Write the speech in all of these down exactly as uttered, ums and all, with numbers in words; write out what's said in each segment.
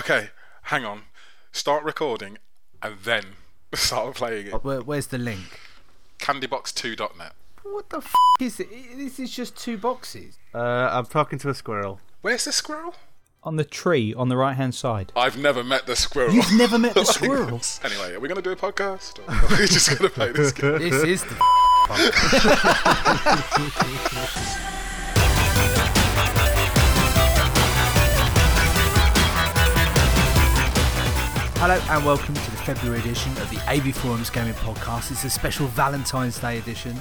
okay, hang on, start recording and then start playing it. Where, where's the link? Candybox two dot net. What the f*** is it? This is just two boxes. Uh, I'm talking to a squirrel. Where's the squirrel? On the tree on the right hand side. I've never met the squirrel. You've never met the squirrel? Anyway, are we going to do a podcast? Or are we just going to play this game? This is the podcast. Hello and welcome to the February edition of the A V Forums Gaming Podcast. It's a special Valentine's Day edition.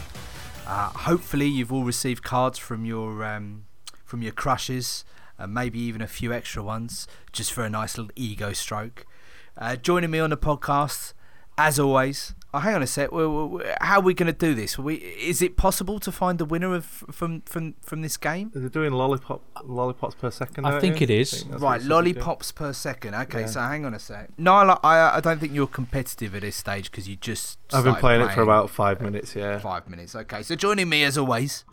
Uh, hopefully you've all received cards from your um, from your crushes, uh, maybe even a few extra ones, just for a nice little ego stroke. Uh, joining me on the podcast, as always. Oh, hang on a sec. We're, we're, how are we going to do this? Are we, is it possible to find the winner of from from, from this game? They're doing lollipop lollipops per second. I think you? it is think right. Lollipops per second. Okay, yeah. So hang on a sec. Nyla, I I don't think you're competitive at this stage because you just. I've been playing, playing it for about five minutes. Yeah. Five minutes. Okay. So joining me as always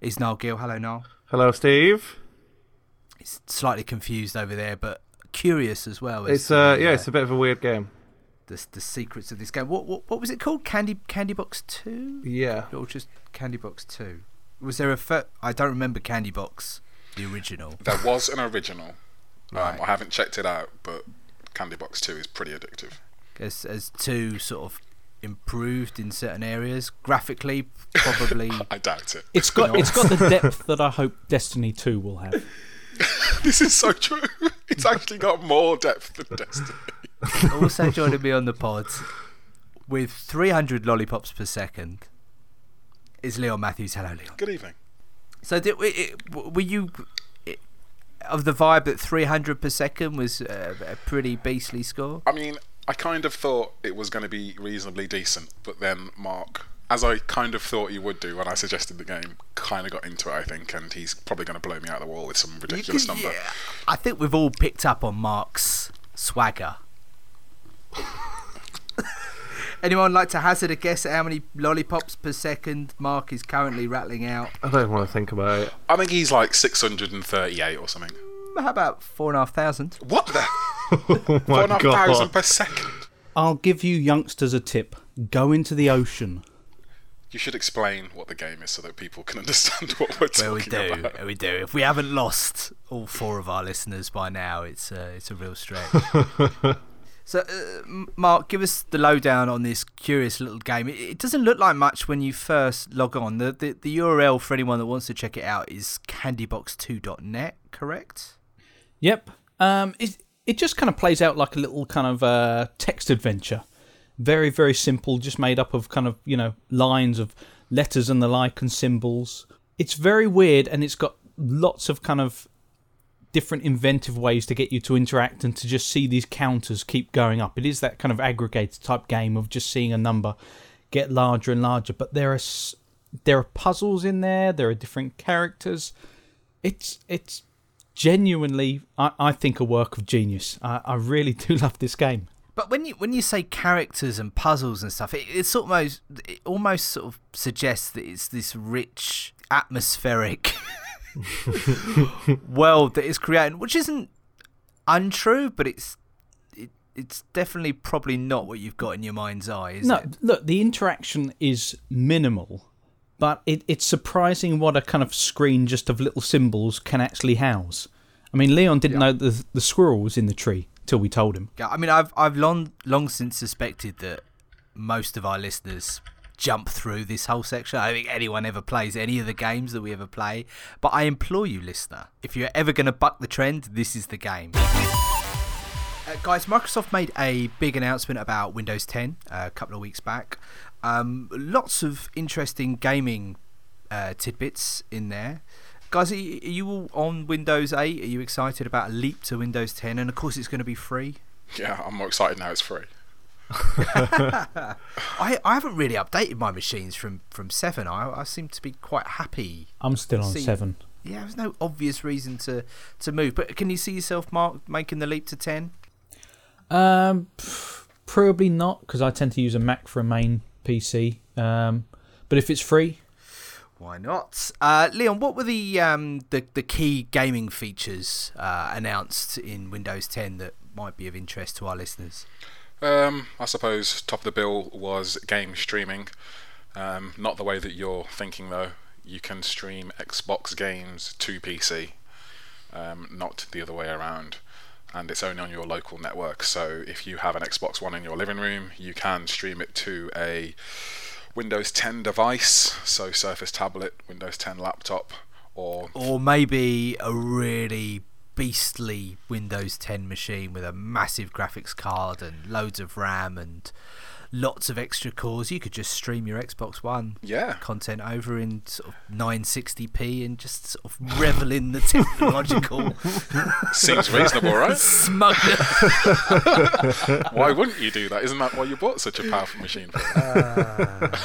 is Niall Gill. Hello, Niall. Hello, Steve. It's slightly confused over there, but curious as well. It's uh yeah, there. It's a bit of a weird game. The, the secrets of this game. What what, what was it called? Candy Candybox Two. Yeah. Or just Candybox Two. Was there a? Fir- I don't remember Candybox, the original. There was an original. Right. Um, I haven't checked it out, but Candybox Two is pretty addictive. As as two sort of improved in certain areas graphically, probably. I doubt it. It's got not. It's got the depth that I hope Destiny Two will have. This is so true. It's actually got more depth than Destiny. Also joining me on the pod with three hundred lollipops per second is Leon Matthews. Hello, Leon. Good evening. So did we, it, were you it, of the vibe that three hundred per second was a, a pretty beastly score? I mean, I kind of thought it was going to be reasonably decent, but then Mark, as I kind of thought he would do when I suggested the game, kind of got into it, I think, and he's probably going to blow me out of the wall with some ridiculous can, number. Yeah. I think we've all picked up on Mark's swagger. Anyone like to hazard a guess at how many lollipops per second Mark is currently rattling out? I don't want to think about it. I think he's like six hundred thirty-eight or something. How about four and a half thousand? What the? oh four and a half thousand per second. I'll give you youngsters a tip. Go into the ocean. You should explain what the game is so that people can understand what we're well, talking we do, about. We do. If we haven't lost all four of our listeners by now, it's uh, it's a real stretch. So, uh, Mark, give us the lowdown on this curious little game. It, it doesn't look like much when you first log on. The, the the U R L for anyone that wants to check it out is candybox two dot net, correct? Yep. Um, it it just kind of plays out like a little kind of uh, text adventure. Very, very simple, just made up of kind of, you know, lines of letters and the like and symbols. It's very weird and it's got lots of kind of different inventive ways to get you to interact and to just see these counters keep going up. It is that kind of aggregator type game of just seeing a number get larger and larger, but there are there are puzzles in there, there are different characters. It's it's genuinely, I, I think, a work of genius. I, I really do love this game. But when you when you say characters and puzzles and stuff, it, it's almost it almost sort of suggests that it's this rich, atmospheric world that is created, which isn't untrue, but it's it, it's definitely probably not what you've got in your mind's eye, is no, it? No, look, the interaction is minimal, but it, it's surprising what a kind of screen just of little symbols can actually house. I mean, Leon didn't yeah. know the the squirrel was in the tree till we told him. Yeah, I mean, I've I've long long since suspected that most of our listeners jump through this whole section. I don't think anyone ever plays any of the games that we ever play, but I implore you, listener, if you're ever going to buck the trend, this is the game. Uh, guys, Microsoft made a big announcement about Windows ten uh, a couple of weeks back. Um, lots of interesting gaming uh, tidbits in there. Guys, are you, are you all on Windows eight? Are you excited about a leap to Windows ten? And of course, it's going to be free. Yeah, I'm more excited now it's free. I, I haven't really updated my machines from, from seven. I, I seem to be quite happy. I'm still on see, seven. Yeah, there's no obvious reason to, to move. But can you see yourself, Mark, making the leap to ten? Um, probably not, because I tend to use a Mac for a main P C. Um, but if it's free, Why not? Uh, Leon, what were the, um, the the key gaming features uh, announced in Windows ten that might be of interest to our listeners? Um, I suppose top of the bill was game streaming. Um, not the way that you're thinking, though. You can stream Xbox games to P C, um, not the other way around. And it's only on your local network. So if you have an Xbox One in your living room, you can stream it to a Windows ten device, so Surface tablet, Windows ten laptop, or or maybe a really beastly Windows ten machine with a massive graphics card and loads of RAM and lots of extra cores. You could just stream your Xbox One yeah. content over in sort of nine sixty p and just sort of revel in the technological. Seems reasonable, right? Smugness. Why wouldn't you do that? Isn't that why you bought such a powerful machine for? Uh,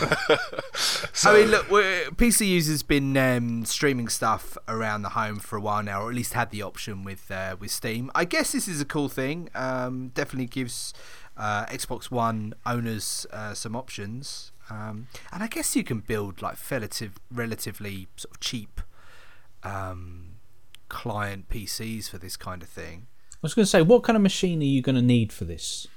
so, I mean, look, we're, P C users been um, streaming stuff around the home for a while now, or at least had the option with uh, with Steam. I guess this is a cool thing. Um, definitely gives. Uh, Xbox One owners uh, some options, um, and I guess you can build like relative, relatively sort of cheap um, client P Cs for this kind of thing. I was going to say, what kind of machine are you going to need for this?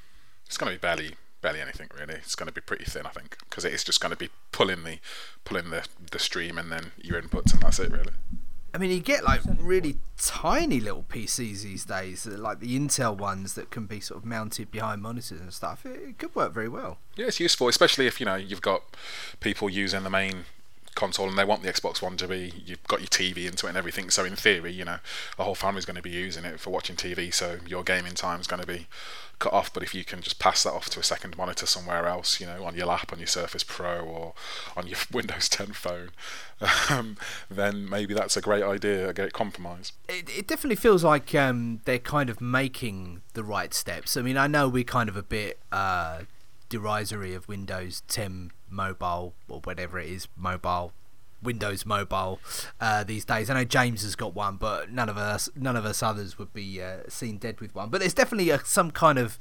It's going to be barely, barely anything really. It's going to be pretty thin, I think, because it's just going to be pulling the, pulling the, the stream and then your inputs, and that's it really. I mean, you get like really tiny little P Cs these days, like the Intel ones that can be sort of mounted behind monitors and stuff. It, it could work very well. Yeah, it's useful, especially if, you know, you've got people using the main console and they want the Xbox One to be, you've got your T V into it and everything, so in theory, you know, the whole family's going to be using it for watching T V, so your gaming time's going to be cut off. But if you can just pass that off to a second monitor somewhere else, you know, on your lap, on your Surface Pro, or on your Windows ten phone, um, then maybe that's a great idea, a great compromise. It, it definitely feels like um, they're kind of making the right steps. I mean, I know we're kind of a bit uh, derisory of Windows ten mobile, or whatever it is, mobile Windows mobile uh, these days. I know James has got one, but none of us none of us others would be uh, seen dead with one. But there's definitely a, some kind of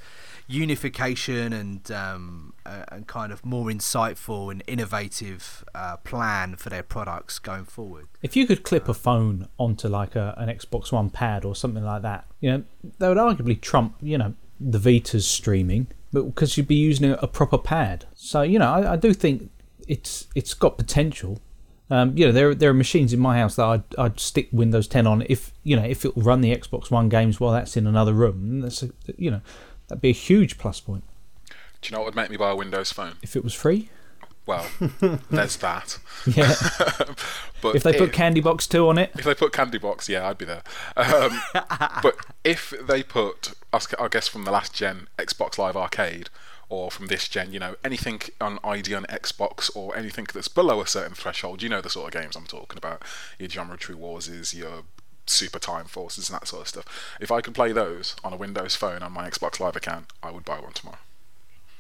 unification and um, uh, and kind of more insightful and innovative uh, plan for their products going forward. If you could clip a phone onto like a, an Xbox One pad or something like that, you know, they would arguably trump, you know, the Vita's streaming, but because you'd be using a, a proper pad. So, you know, I, I do think it's it's got potential. Um, you know, there there are machines in my house that I'd, I'd stick Windows ten on if, you know, if it'll run the Xbox One games while that's in another room. That's a, you know, that'd be a huge plus point. Do you know what would make me buy a Windows Phone? If it was free? Well, there's that. Yeah. But if they put Candy Box two on it? If they put Candy Box, yeah, I'd be there. Um, but if they put, I guess from the last gen, Xbox Live Arcade, or from this gen, you know, anything on I D on Xbox or anything that's below a certain threshold, you know the sort of games I'm talking about, your Geometry Wars, your Super Time Forces and that sort of stuff. If I could play those on a Windows phone on my Xbox Live account, I would buy one tomorrow.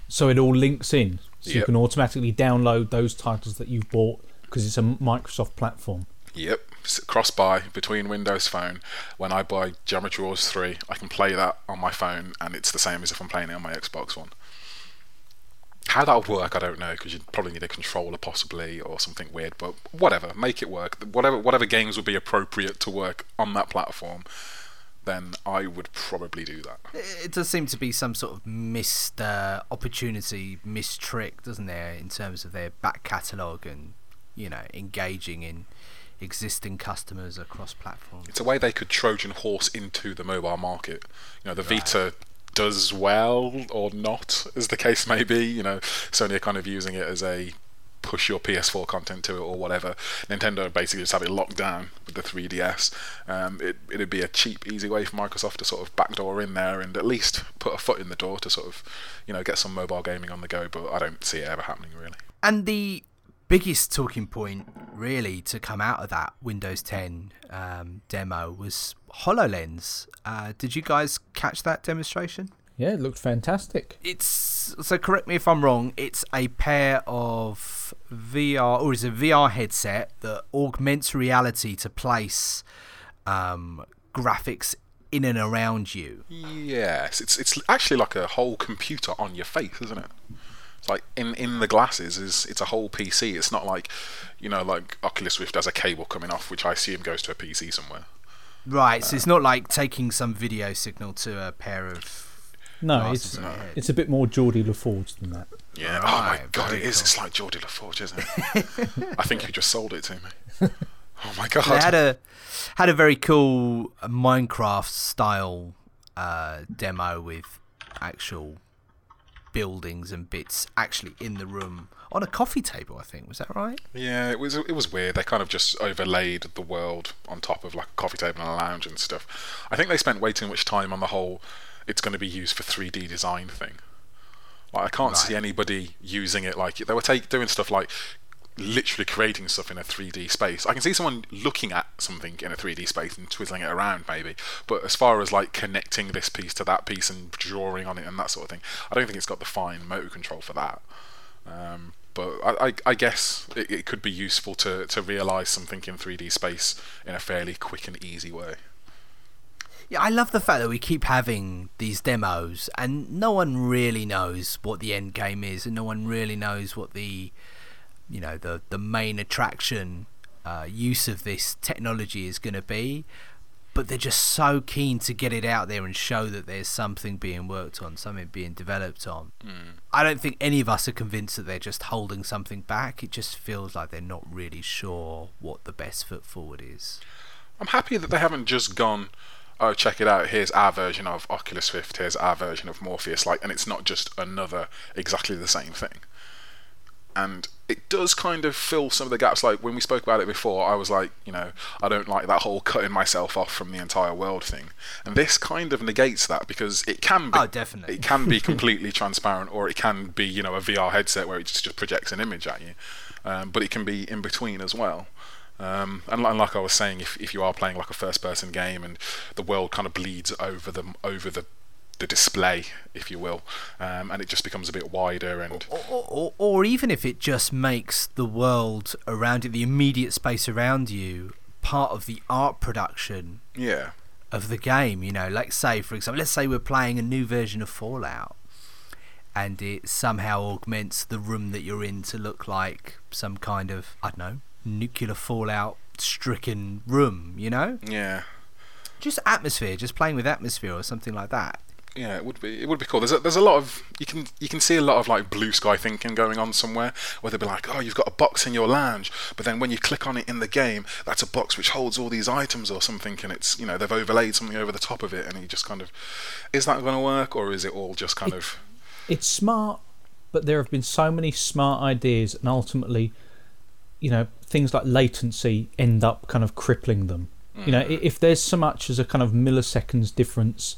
So it all links in, so yep. You can automatically download those titles that you've bought because it's a Microsoft platform. Yep, cross buy between Windows Phone. When I buy Geometry Wars three, I can play that on my phone and it's the same as if I'm playing it on my Xbox One. How that'll work, I don't know, because you'd probably need a controller possibly or something weird, but whatever, make it work. Whatever whatever games would be appropriate to work on that platform, then I would probably do that. It does seem to be some sort of missed uh, opportunity, missed trick, doesn't there, in terms of their back catalogue and, you know, engaging in existing customers across platforms. It's a way they could Trojan horse into the mobile market. You know, the right. Vita does well or not, as the case may be. You know, Sony are kind of using it as a push your P S four content to it or whatever. Nintendo basically just have it locked down with the three D S. Um, it, it'd be a cheap, easy way for Microsoft to sort of backdoor in there and at least put a foot in the door to sort of, you know, get some mobile gaming on the go, but I don't see it ever happening really. And the biggest talking point really to come out of that Windows ten um, demo was HoloLens. Uh, did you guys catch that demonstration? Yeah, it looked fantastic. It's so, correct me if I'm wrong, it's a pair of V R, or it's a V R headset that augments reality to place um, graphics in and around you. Yes, it's it's actually like a whole computer on your face, isn't it? It's like in in the glasses is it's a whole P C. It's not like, you know, like Oculus Rift has a cable coming off, which I assume goes to a P C somewhere. Right. Uh, so it's not like taking some video signal to a pair of. No, it's no. it's a bit more Geordi La Forge than that. Yeah. Oh, right, my God, it is. Cool. It's like Geordi La Forge, isn't it? I think you just sold it to me. Oh my God. They had a had a very cool Minecraft style uh, demo with actual buildings and bits actually in the room on a coffee table. I think was that right? Yeah, it was. It was weird. They kind of just overlaid the world on top of like a coffee table and a lounge and stuff. I think they spent way too much time on the whole. It's going to be used for three D design thing. Like I can't right. see anybody using it. Like they were take, doing stuff like literally creating stuff in a three D space. I can see someone looking at something in a three D space and twiddling it around maybe. But as far as like connecting this piece to that piece and drawing on it and that sort of thing, I don't think it's got the fine motor control for that. Um, but I, I, I guess it, it could be useful to, to realise something in three D space in a fairly quick and easy way. Yeah, I love the fact that we keep having these demos and no one really knows what the end game is and no one really knows what the, you know, the, the main attraction uh, use of this technology is going to be. But they're just so keen to get it out there and show that there's something being worked on, something being developed on. Mm. I don't think any of us are convinced that they're just holding something back. It just feels like they're not really sure what the best foot forward is. I'm happy that they haven't just gone... oh, check it out, here's our version of Oculus Rift, here's our version of Morpheus, like, and it's not just another exactly the same thing. And it does kind of fill some of the gaps, like, when we spoke about it before, I was like, you know, I don't like that whole cutting myself off from the entire world thing. And this kind of negates that, because it can be, oh, definitely. It can be completely transparent, or it can be, you know, a V R headset where it just, just projects an image at you. Um, but it can be in between as well. Um, and like I was saying, if if you are playing like a first-person game and the world kind of bleeds over the over the, the display, if you will, um, and it just becomes a bit wider, and or, or, or, or even if it just makes the world around it, the immediate space around you, part of the art production, yeah, of the game. You know, like say for example, let's say we're playing a new version of Fallout, and it somehow augments the room that you're in to look like some kind of I don't know. nuclear fallout stricken room, you know? Yeah. Just atmosphere, just playing with atmosphere or something like that. Yeah, it would be it would be cool. There's a, there's a lot of you can you can see a lot of like blue sky thinking going on somewhere where they'll be like, oh, you've got a box in your lounge, but then when you click on it in the game, that's a box which holds all these items or something, and it's, you know, they've overlaid something over the top of it, and you just kind of, is that going to work, or is it all just kind it, of? It's smart, but there have been so many smart ideas, and ultimately, you know, things like latency end up kind of crippling them. Mm. You know, if there's so much as a kind of milliseconds difference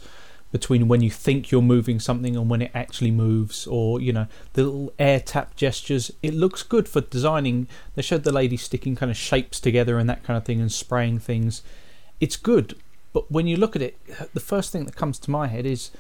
between when you think you're moving something and when it actually moves, or, you know, the little air tap gestures, it looks good for designing. They showed the lady sticking kind of shapes together and that kind of thing and spraying things. It's good, but when you look at it, the first thing that comes to my head is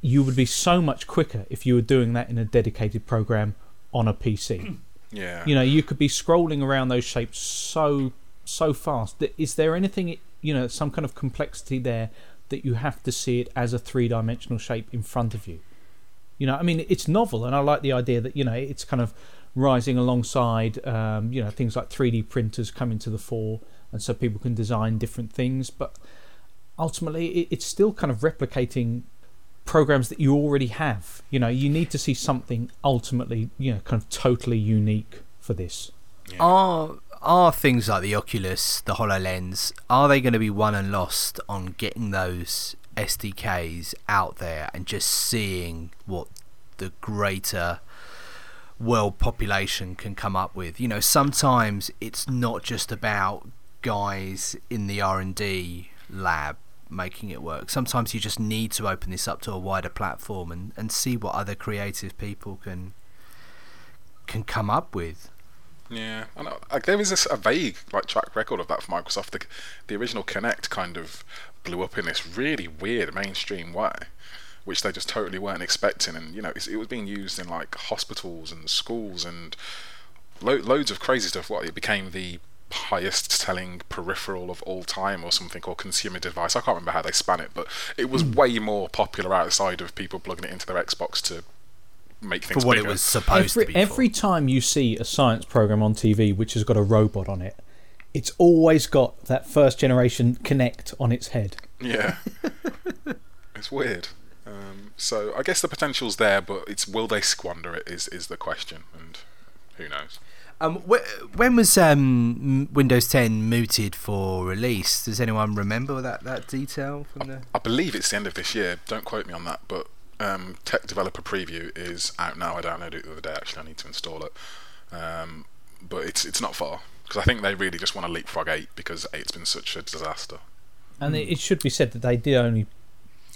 you would be so much quicker if you were doing that in a dedicated program on a P C. Yeah. You know, you could be scrolling around those shapes so so fast. Is there anything, you know, some kind of complexity there that you have to see it as a three-dimensional shape in front of you? You know, I mean, it's novel, and I like the idea that, you know, it's kind of rising alongside, um, you know, things like three D printers coming to the fore, and so people can design different things. But ultimately, it's still kind of replicating programs that you already have. You know, you need to see something ultimately, you know, kind of totally unique for this. Yeah. Are are things like the Oculus, the HoloLens, are they going to be won and lost on getting those S D Ks out there and just seeing what the greater world population can come up with? You know, sometimes it's not just about guys in the R and D lab making it work. Sometimes you just need to open this up to a wider platform and, and see what other creative people can can come up with. Yeah, and like, there is this, a vague like track record of that for Microsoft. The, the original Kinect kind of blew up in this really weird mainstream way, which they just totally weren't expecting. And you know, it, it was being used in like hospitals and schools and lo- loads of crazy stuff. What it became the highest selling peripheral of all time or something, or consumer device. I can't remember how they span it, but it was way more popular outside of people plugging it into their Xbox to make things for what bigger. It was supposed every, to be. Every for. time you see a science program on T V which has got a robot on it, it's always got that first generation Kinect on its head. Yeah. It's weird. Um, so I guess the potential's there, but it's will they squander it is, is the question, and who knows. Um, wh- when was um, Windows ten mooted for release? Does anyone remember that, that detail? From I, the... I believe it's the end of this year. Don't quote me on that, but um, Tech Developer Preview is out now. I downloaded it the other day, actually. I need to install it. Um, but it's it's not far, because I think they really just want to leapfrog eight, because eight's been such a disaster. And mm. it should be said that they did only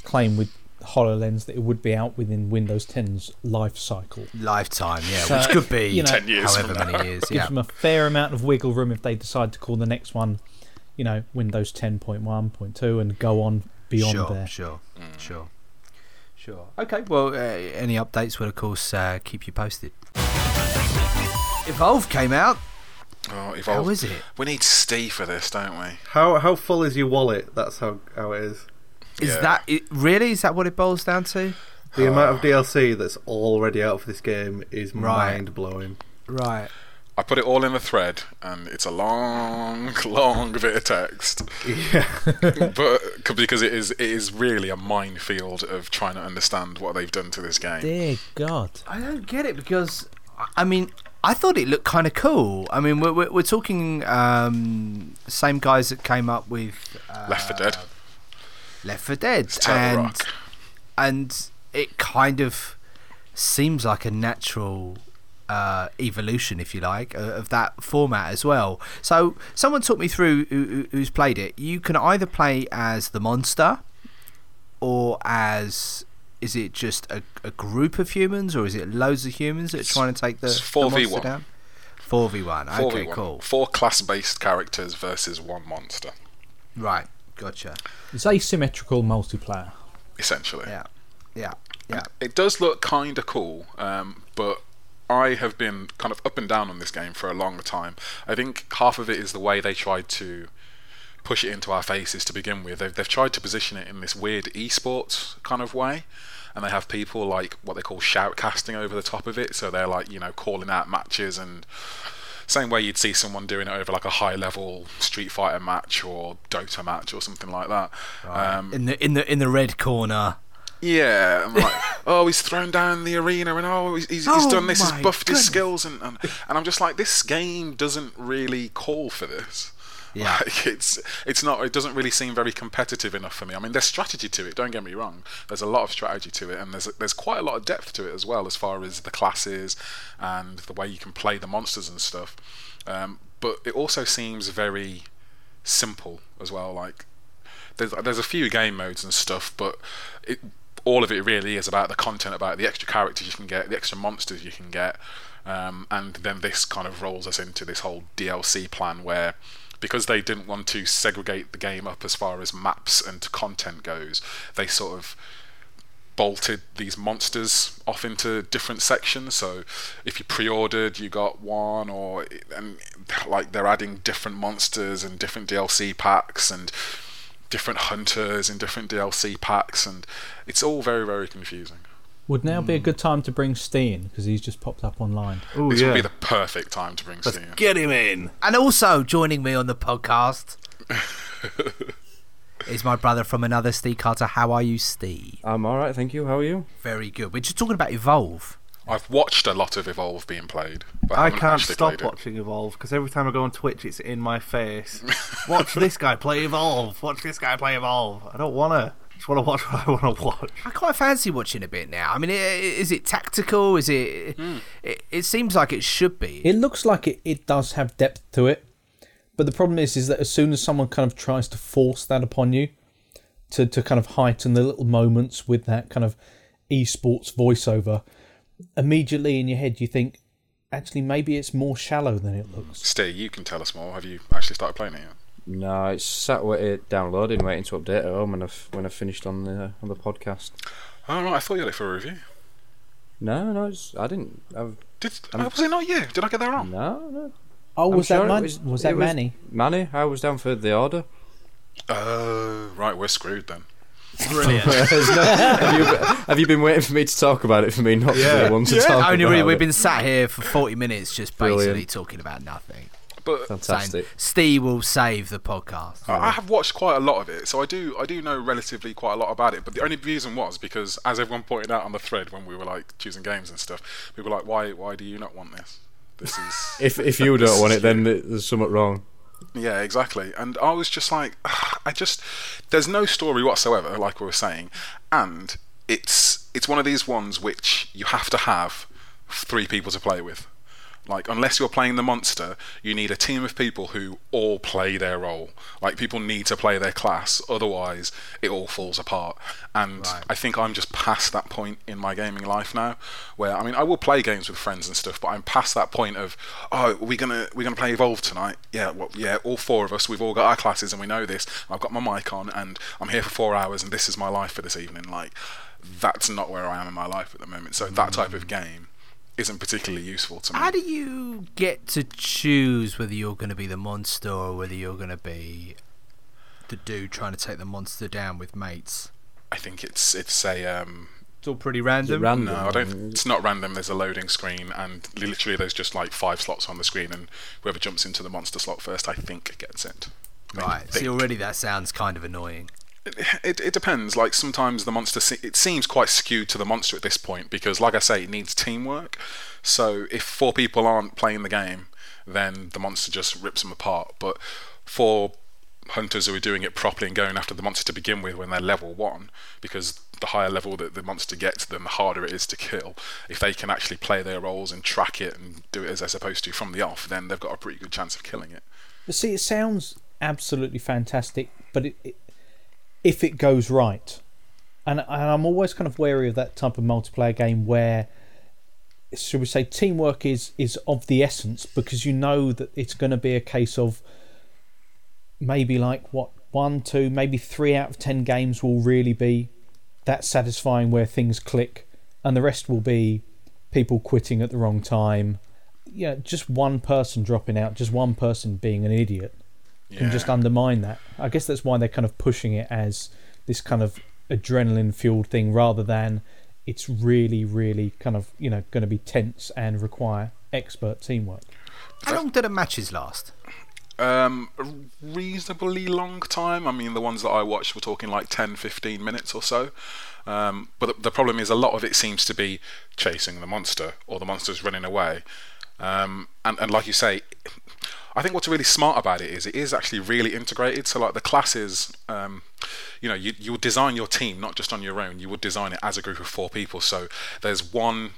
claim with HoloLens that it would be out within Windows ten's life cycle. Lifetime, yeah, so, which could be you know, ten years however many now. years. Yeah. Gives them a fair amount of wiggle room if they decide to call the next one, you know, Windows ten point one point two and go on beyond sure, there. Sure, mm. sure, sure. Okay, well, uh, any updates will, of course, uh, keep you posted. Evolve came out. Oh, Evolve. How is it? We need Steve for this, don't we? How how full is your wallet? That's how, how it is. Is yeah. that it, really? Is that what it boils down to? The oh. amount of D L C that's already out for this game is right. mind blowing. Right. I put it all in the thread, and it's a long, long bit of text. Yeah. But because it is, it is really a minefield of trying to understand what they've done to this game. Dear God, I don't get it because, I mean, I thought it looked kind of cool. I mean, we're we're, we're talking um, same guys that came up with uh, Left four Dead. Left four Dead and and it kind of seems like a natural uh, evolution, if you like, of that format as well. So someone talked me through who, who's played it. You can either play as the monster, or as is it just a, a group of humans, or is it loads of humans that are trying to take the, the monster down? four v one Okay, cool. Four class-based characters versus one monster. Right. Gotcha. It's asymmetrical multiplayer. Essentially. Yeah. Yeah. Yeah. It does look kind of cool, um, but I have been kind of up and down on this game for a long time. I think half of it is the way they tried to push it into our faces to begin with. They've, they've tried to position it in this weird esports kind of way, and they have people like what they call shoutcasting over the top of it. So they're like, you know, calling out matches and... same way you'd see someone doing it over like a high-level Street Fighter match or Dota match or something like that. Right. Um, in the in the in the red corner. Yeah, I'm like, oh, he's thrown down the arena, and oh, he's he's oh done this, he's buffed goodness. his skills, and, and and I'm just like, this game doesn't really call for this. Yeah, like, it's it's not. It doesn't really seem very competitive enough for me. I mean, there's strategy to it. Don't get me wrong. There's a lot of strategy to it, and there's there's quite a lot of depth to it as well, as far as the classes and the way you can play the monsters and stuff. Um, but it also seems very simple as well. Like there's there's a few game modes and stuff, but it, all of it really is about the content, about the extra characters you can get, the extra monsters you can get, um, and then this kind of rolls us into this whole D L C plan where. Because they didn't want to segregate the game up as far as maps and content goes, they sort of bolted these monsters off into different sections. So if you pre-ordered, you got one, or and like they're adding different monsters and different D L C packs and different hunters in different D L C packs, and it's all very, very confusing. Would now mm. be a good time to bring Steve in, because he's just popped up online. Ooh, this yeah. would be the perfect time to bring Let's Steve in. Get him in. And also joining me on the podcast is my brother from another, Steve Carter. How are you, Steve? I'm all right, thank you. How are you? Very good. We're just talking about Evolve. I've watched a lot of Evolve being played. But I, I can't stop watching Evolve, because every time I go on Twitch, it's in my face. Watch this guy play Evolve. Watch this guy play Evolve. I don't want to. I just want to watch what I want to watch. I quite fancy watching a bit now. I mean, is it tactical? Is it? Mm. It, it seems like it should be. It looks like it, it does have depth to it, but the problem is, is that as soon as someone kind of tries to force that upon you, to to kind of heighten the little moments with that kind of esports voiceover, immediately in your head you think, actually maybe it's more shallow than it looks. Steve, you can tell us more. Have you actually started playing it yet? No, it's sat with it downloading, waiting to update at home, and I've, when I finished on the on the podcast. Oh, right, I thought you had it for a review. No, no, it's, I didn't. I've, Did I'm, was it not you? Did I get that wrong? No, no. Oh, was I'm that sure Man- was, was that Manny? Was Manny, I was down for the order. Oh, uh, right, we're screwed then. Brilliant. no, have, you, have you been waiting for me to talk about it? For me not yeah. to be one to yeah. talk Only about really, it. We've been sat here for forty minutes just basically Brilliant. talking about nothing. But fantastic. Steve will save the podcast. I, I have watched quite a lot of it, so I do I do know relatively quite a lot about it. But the only reason was because, as everyone pointed out on the thread when we were like choosing games and stuff, we were like, "Why why do you not want this? This is if if you don't want it, then there's something wrong." Yeah, exactly. And I was just like, I just there's no story whatsoever, like we were saying, and it's it's one of these ones which you have to have three people to play with. Like, unless you're playing the monster, you need a team of people who all play their role. Like, people need to play their class, otherwise it all falls apart. And right. I think I'm just past that point in my gaming life now, where, I mean, I will play games with friends and stuff, but I'm past that point of, oh, we're gonna we're gonna play Evolve tonight. Yeah, well, yeah, all four of us, we've all got our classes and we know this. I've got my mic on and I'm here for four hours and this is my life for this evening. Like, that's not where I am in my life at the moment. So mm-hmm. that type of game isn't particularly useful to me. How do you get to choose whether you're going to be the monster or whether you're going to be the dude trying to take the monster down with mates? I think it's it's a um, it's all pretty random. random. No, I don't. It's not random. There's a loading screen, and literally there's just like five slots on the screen, and whoever jumps into the monster slot first, I think, gets it. I right. See, already that sounds kind of annoying. It, it it depends. Like, sometimes the monster se- it seems quite skewed to the monster at this point because, like I say, it needs teamwork. So if four people aren't playing the game, then the monster just rips them apart. But for hunters who are doing it properly and going after the monster to begin with when they're level one, because the higher level that the monster gets, then the harder it is to kill. If they can actually play their roles and track it and do it as they're supposed to from the off, then they've got a pretty good chance of killing it. But see, it sounds absolutely fantastic, but it. it... if it goes right, and, and I'm always kind of wary of that type of multiplayer game where, should we say, teamwork is is of the essence, because you know that it's going to be a case of maybe like what one, two, maybe three out of ten games will really be that satisfying where things click, and the rest will be people quitting at the wrong time, you know, just one person dropping out, just one person being an idiot. Can yeah. just undermine that. I guess that's why they're kind of pushing it as this kind of adrenaline fueled thing rather than it's really, really kind of, you know, going to be tense and require expert teamwork. How long did the matches last? Um, a reasonably long time. I mean, the ones that I watched were talking like ten, fifteen minutes or so. Um, but the problem is a lot of it seems to be chasing the monster or the monster's running away. Um, and, and like you say, I think what's really smart about it is it is actually really integrated. So like the classes, um, you know, you you design your team not just on your own. You would design it as a group of four people. So there's one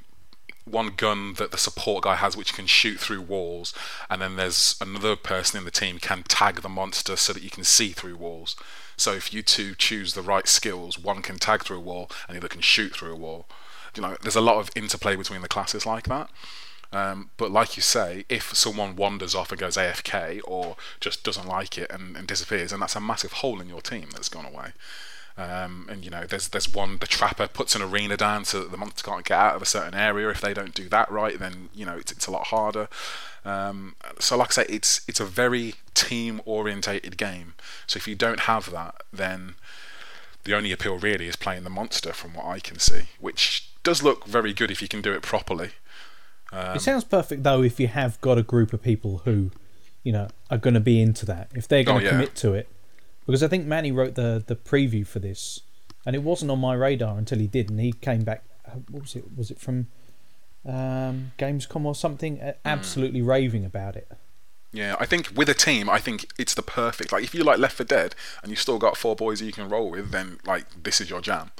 one gun that the support guy has which can shoot through walls, and then there's another person in the team can tag the monster so that you can see through walls. So if you two choose the right skills, one can tag through a wall and the other can shoot through a wall. You know, there's a lot of interplay between the classes like that. Um, but like you say, if someone wanders off and goes A F K or just doesn't like it and, and disappears, and that's a massive hole in your team that's gone away. Um, and you know, there's there's one, the trapper puts an arena down so that the monster can't get out of a certain area. If they don't do that right, then you know it's it's a lot harder. Um, so like I say, it's it's a very team orientated game. So if you don't have that, then the only appeal really is playing the monster, from what I can see, which does look very good if you can do it properly. Um, it sounds perfect though if you have got a group of people who, you know, are going to be into that. If they're going to oh, yeah. commit to it, because I think Manny wrote the the preview for this, and it wasn't on my radar until he did, and he came back. What was it? Was it from um, Gamescom or something? Mm. Absolutely raving about it. Yeah, I think with a team, I think it's the perfect. Like if you like Left four Dead and you still got four boys you can roll with, then like this is your jam.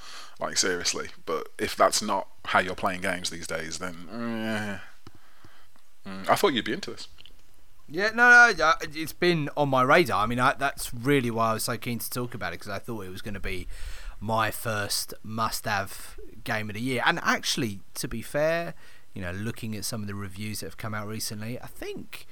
Like seriously, but if that's not how you're playing games these days, then eh. mm, I thought you'd be into this. Yeah, no, no, it's been on my radar. I mean, I, that's really why I was so keen to talk about it, because I thought it was going to be my first must-have game of the year. And actually, to be fair, you know, looking at some of the reviews that have come out recently, I think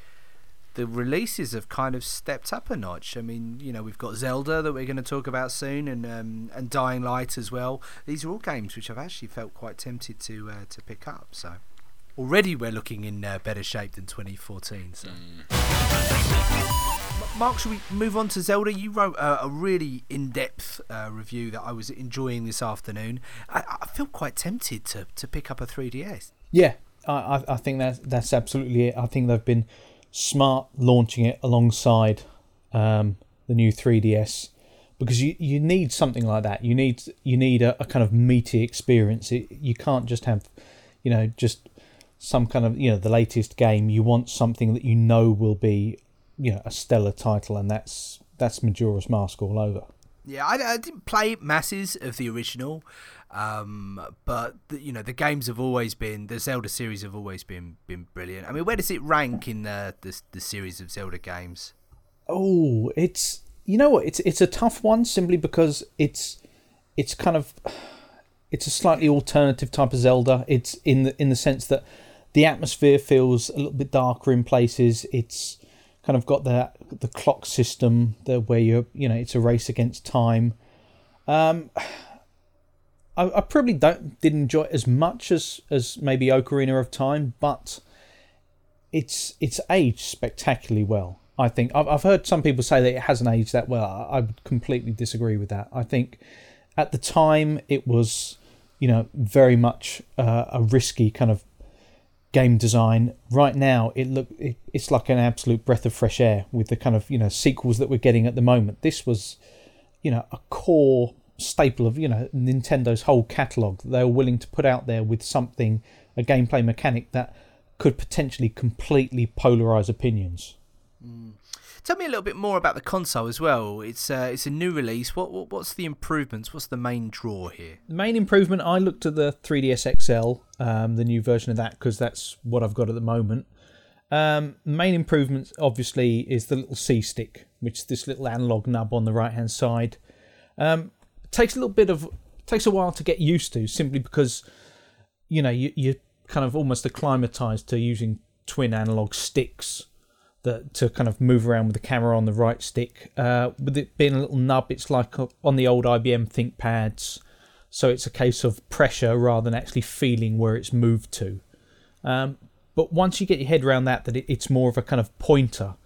the releases have kind of stepped up a notch. I mean, you know, we've got Zelda that we're going to talk about soon, and um, and Dying Light as well. These are all games which I've actually felt quite tempted to uh, to pick up. So already we're looking in uh, better shape than twenty fourteen. So. Mm. Mark, should we move on to Zelda? You wrote a, a really in-depth uh, review that I was enjoying this afternoon. I, I feel quite tempted to, to pick up a three D S. Yeah, I, I think that's, that's absolutely it. I think they've been smart launching it alongside um, the new three D S, because you, you need something like that. You need you need a, a kind of meaty experience. It, you can't just have, you know, just some kind of, you know, the latest game. You want something that you know will be, you know, a stellar title, and that's that's Majora's Mask all over. Yeah, I, I didn't play masses of the original, um, but the, you know, the games have always been, the Zelda series have always been been brilliant. I mean, where does it rank in the the, the series of Zelda games? Oh, it's you know what, it's it's a tough one, simply because it's it's kind of it's a slightly alternative type of Zelda. It's in the in the sense that the atmosphere feels a little bit darker in places. It's kind of got the the clock system there, where you're, you know, it's a race against time. Um, I, I probably don't did enjoy it as much as, as maybe Ocarina of Time, but it's it's aged spectacularly well. I think I've I've heard some people say that it hasn't aged that well. I, I would completely disagree with that. I think at the time it was, you know, very much uh, a risky kind of game design. Right now it look it, it's like an absolute breath of fresh air with the kind of, you know, sequels that we're getting at the moment. This was, you know, a core staple of, you know, Nintendo's whole catalog. They were willing to put out there with something, a gameplay mechanic that could potentially completely polarize opinions. Mm. Tell me a little bit more about the console as well. It's uh, it's a new release. What, what what's the improvements? What's the main draw here? The main improvement, I looked at the three D S X L, um, the new version of that, because that's what I've got at the moment. Um, main improvements, obviously, is the little C-stick, which is this little analog nub on the right-hand side. Um, takes a little bit of takes a while to get used to, simply because, you know, you, you're kind of almost acclimatized to using twin analog sticks. The, to kind of move around with the camera on the right stick. Uh, with it being a little nub, it's like on the old I B M ThinkPads, so it's a case of pressure rather than actually feeling where it's moved to. Um, but once you get your head around that, that it, it's more of a kind of pointer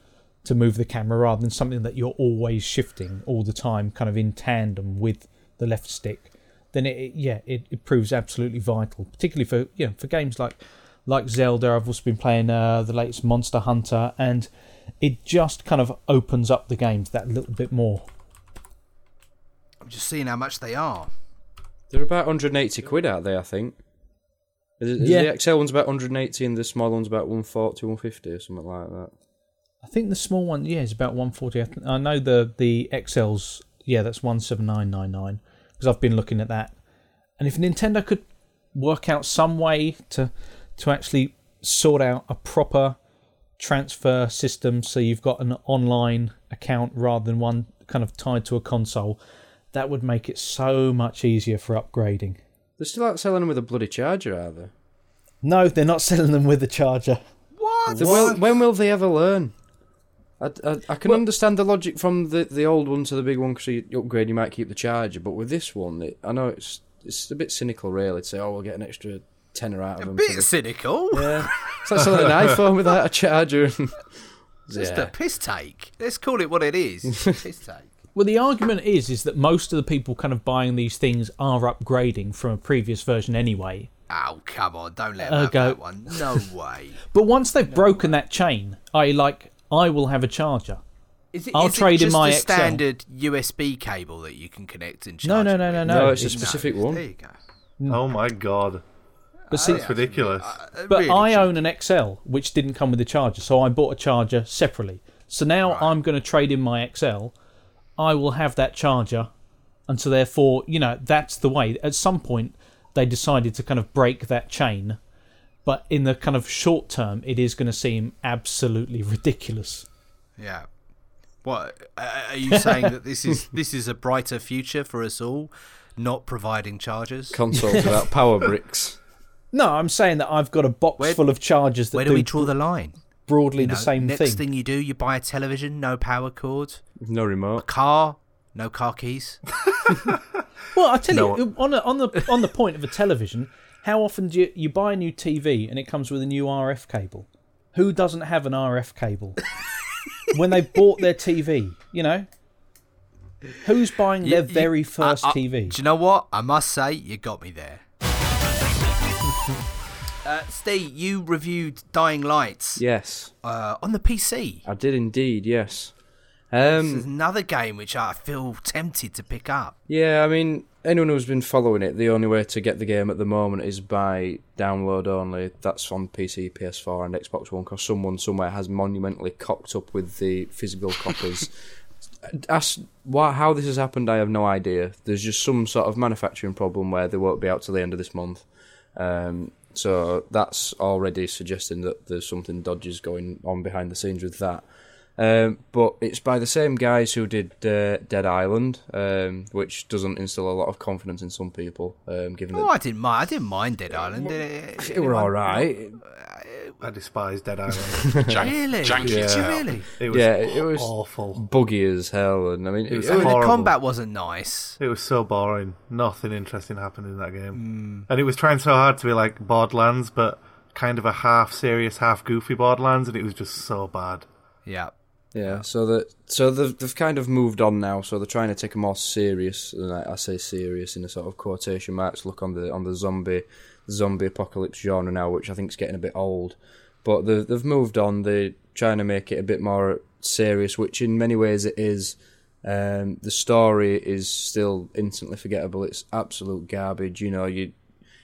to move the camera rather than something that you're always shifting all the time, kind of in tandem with the left stick, then it, it yeah, it, it proves absolutely vital, particularly for, you know, for games like... Like Zelda. I've also been playing uh, the latest Monster Hunter, and it just kind of opens up the games that little bit more. I'm just seeing how much they are. They're about one hundred eighty quid out there, I think. Is, is yeah. The X L one's about one hundred eighty and the small one's about one forty, one fifty or something like that. I think the small one, yeah, is about one forty. I know the, the X L's, yeah, that's one seventy-nine ninety-nine, because I've been looking at that. And if Nintendo could work out some way to... to actually sort out a proper transfer system, so you've got an online account rather than one kind of tied to a console, that would make it so much easier for upgrading. They're still out selling them with a bloody charger, are they? No, they're not selling them with a charger. What? When, when will they ever learn? I, I, I can well, understand the logic from the, the old one to the big one, because you upgrade, you might keep the charger, but with this one, it, I know it's it's a bit cynical, really, to say, oh, we'll get an extra... tenner out of them. A bit cynical. Yeah. It's like selling an iPhone without a charger. Just yeah. a piss take. Let's call it what it is. Piss take. Well, the argument is is that most of the people kind of buying these things are upgrading from a previous version anyway. Oh, come on. Don't let them uh, have go. that one. No way. But once they've no broken way. that chain, I like, I will have a charger. Is it, I'll is trade it just in my a standard U S B cable that you can connect and charge? No, no, no, no, no. No, it's a specific no, one. There you go. No. Oh, my God. But see, that's ridiculous. Uh, but really I cheap. own an X L, which didn't come with a charger, so I bought a charger separately. So now right. I'm going to trade in my X L. I will have that charger, and so therefore, you know, that's the way. At some point, they decided to kind of break that chain, but in the kind of short term, it is going to seem absolutely ridiculous. Yeah. What uh, are you saying that this is this is a brighter future for us all? Not providing chargers, consoles without power bricks. No, I'm saying that I've got a box where, full of chargers that where do, do we draw the line? Broadly you know, the same next thing. Next thing you do, you buy a television, no power cord. No remote. A car, no car keys. Well, I tell no. you, on, a, on, the, on the point of a television, how often do you, you buy a new T V and it comes with a new R F cable? Who doesn't have an R F cable? when they bought their T V, you know? Who's buying you, their you, very first I, I, T V? Do you know what? I must say, you got me there. uh, Steve, you reviewed Dying Lights. Yes. Uh, on the P C. I did indeed, yes. Um, this is another game which I feel tempted to pick up. Yeah, I mean, anyone who's been following it, the only way to get the game at the moment is by download only. That's on P C, P S four and Xbox One, because someone somewhere has monumentally cocked up with the physical copies. As, why, how this has happened, I have no idea. There's just some sort of manufacturing problem where they won't be out till the end of this month. Um, so that's already suggesting that there's something dodgy going on behind the scenes with that. Um, but it's by the same guys who did uh, Dead Island, um, which doesn't instill a lot of confidence in some people. Um, given oh, that I didn't mind. I didn't mind Dead Island. Well, it, it were all right. I despise Dead Island. Jank, really? Janky. Yeah. Did you really? It was, yeah, it was awful, buggy as hell, and I mean, it it was was the combat wasn't nice. It was so boring. Nothing interesting happened in that game, mm. and it was trying so hard to be like Borderlands, but kind of a half serious, half goofy Borderlands, and it was just so bad. Yeah. Yeah, so that so they've, they've kind of moved on now. So they're trying to take a more serious, and I, I say serious in a sort of quotation marks, look on the on the zombie zombie apocalypse genre now, which I think is getting a bit old. But they've, they've moved on. They're trying to make it a bit more serious, which in many ways it is. Um, the story is still instantly forgettable. It's absolute garbage. You know, you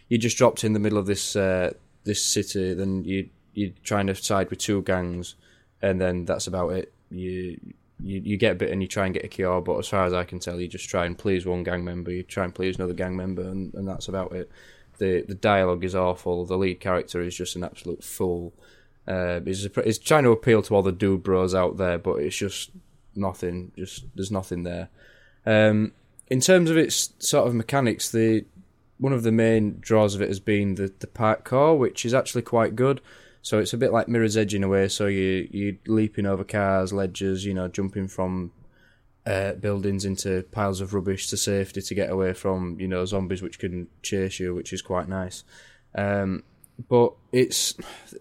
you just dropped in the middle of this uh, this city, then you you're trying to side with two gangs, and then that's about it. You, you you get a bit and you try and get a cure, but as far as I can tell, you just try and please one gang member, you try and please another gang member, and, and that's about it. The the dialogue is awful. The lead character is just an absolute fool. Uh, he's, he's trying to appeal to all the dude bros out there, but it's just nothing. Just there's nothing there. Um, in terms of its sort of mechanics, the one of the main draws of it has been the the parkour, which is actually quite good. So it's a bit like Mirror's Edge in a way. So you you leaping over cars, ledges, you know, jumping from uh, buildings into piles of rubbish to safety to get away from, you know, zombies which can chase you, which is quite nice. Um, but it's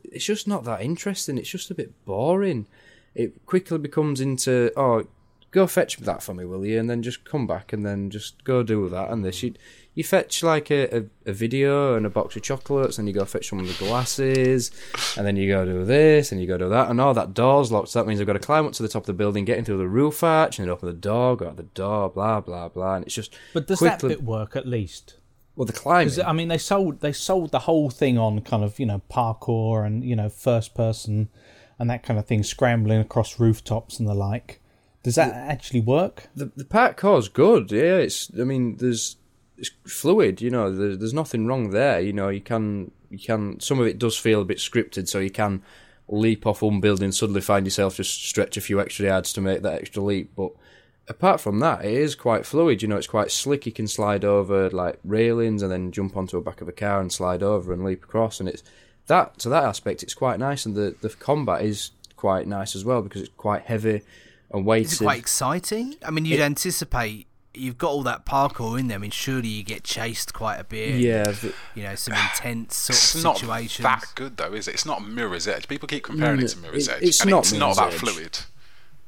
it's just not that interesting. It's just a bit boring. It quickly becomes into oh, go fetch that for me, will you? And then just come back and then just go do that and this. You, you fetch like a, a, a video and a box of chocolates and you go fetch someone with glasses and then you go do this and you go do that and oh, that door's locked, so that means I've got to climb up to the top of the building, get in through the roof arch and then open the door, go out the door, blah, blah, blah. And it's just But does quickly... that bit work at least? Well, the climbing. I mean, they sold they sold the whole thing on kind of, you know, parkour and, you know, first person and that kind of thing, scrambling across rooftops and the like. Does that actually work? The the parkour's good, yeah. It's I mean, there's it's fluid, you know. There's, there's nothing wrong there, you know. You can you can some of it does feel a bit scripted, so you can leap off one building, suddenly find yourself just stretch a few extra yards to make that extra leap. But apart from that, it is quite fluid, you know. It's quite slick. You can slide over like railings and then jump onto the back of a car and slide over and leap across. And it's that to that aspect, it's quite nice, and the the combat is quite nice as well because it's quite heavy. It's quite exciting. I mean, you'd it, anticipate you've got all that parkour in there. I mean, surely you get chased quite a bit. Yeah, but, you know, some intense sort it's of situations. It's not that good, though, is it? It's not Mirror's Edge. People keep comparing no, it to Mirror's it, Edge, it's and not it's Mirror's not that fluid.